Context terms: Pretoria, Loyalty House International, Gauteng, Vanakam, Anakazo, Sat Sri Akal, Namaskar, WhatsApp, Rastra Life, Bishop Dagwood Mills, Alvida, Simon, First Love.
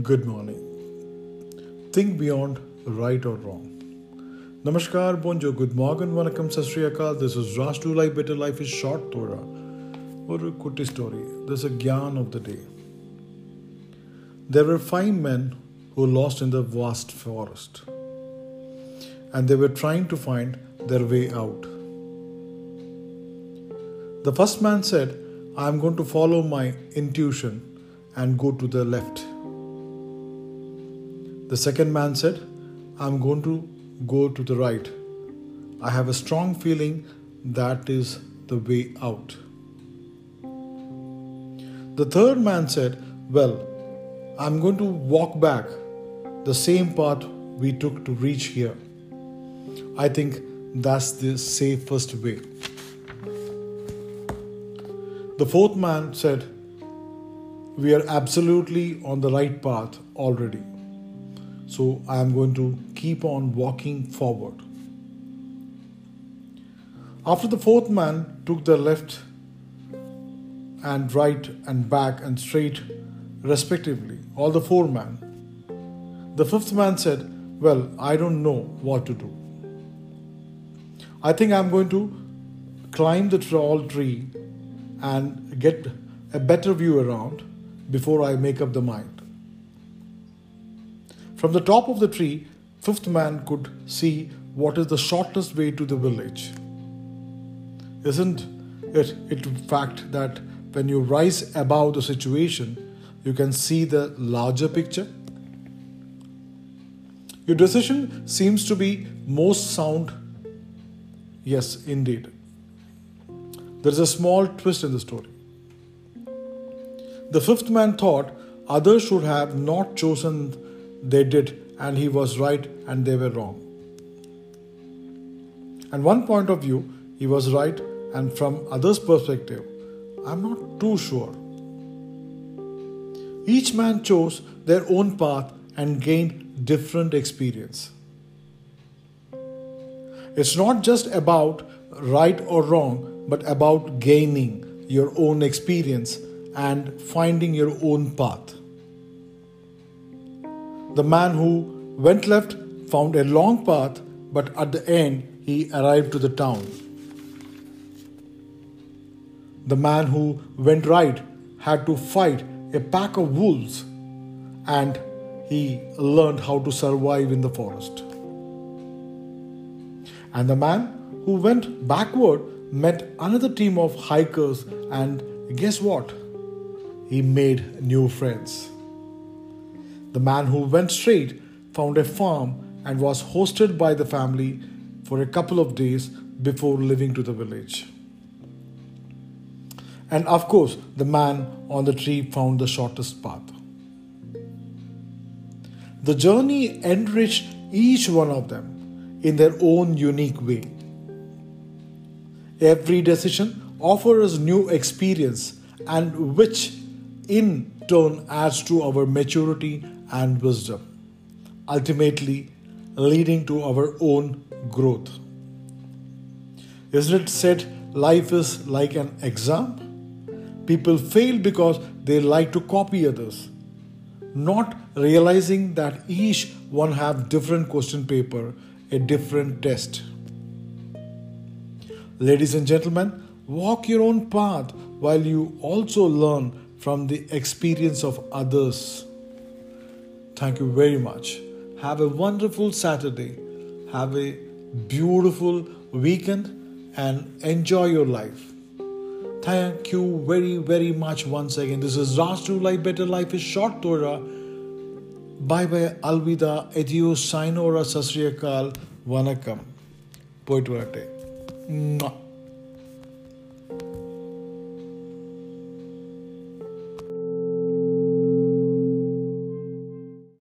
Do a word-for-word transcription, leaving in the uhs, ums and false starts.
Good morning. Think beyond right or wrong. Namaskar, bonjour, good morning, Vanakam, Sat Sri Akal. This is Rastra Life, better life is short thoda. Or a kutti story. This is a gyan of the day. There were five men who lost in the vast forest. And they were trying to find their way out. The first man said, I am going to follow my intuition and go to the left. The second man said, I'm going to go to the right. I have a strong feeling that is the way out. The third man said, well, I'm going to walk back the same path we took to reach here. I think that's the safest way. The fourth man said, we are absolutely on the right path already. So I am going to keep on walking forward. After the fourth man took the left and right and back and straight respectively, all the four men, the fifth man said, well, I don't know what to do. I think I am going to climb the tall tree and get a better view around before I make up the mind. From the top of the tree, fifth man could see what is the shortest way to the village. Isn't it, it a fact that when you rise above the situation, you can see the larger picture? Your decision seems to be most sound. Yes, indeed. There is a small twist in the story. The fifth man thought others should have not chosen. They did, and he was right, and they were wrong. And one point of view, he was right, and from others' perspective, I'm not too sure. Each man chose their own path and gained different experience. It's not just about right or wrong, but about gaining your own experience and finding your own path. The man who went left found a long path, but at the end he arrived to the town. The man who went right had to fight a pack of wolves, and he learned how to survive in the forest. And the man who went backward met another team of hikers, and guess what? He made new friends. The man who went straight found a farm and was hosted by the family for a couple of days before leaving to the village. And of course, the man on the tree found the shortest path. The journey enriched each one of them in their own unique way. Every decision offers new experience, and which in turn adds to our maturity and wisdom, ultimately leading to our own growth. Isn't it said life is like an exam? People fail because they like to copy others, not realizing that each one have different question paper, a different test. Ladies and gentlemen, walk your own path while you also learn from the experience of others. Thank you very much. Have a wonderful Saturday. Have a beautiful weekend and enjoy your life. Thank you very, very much once again. This is Rastra Life, better life is short thoda. Bye bye, Alvida, adios, sayonara, Sat Sri Akal, Vanakam. Poitu varatte.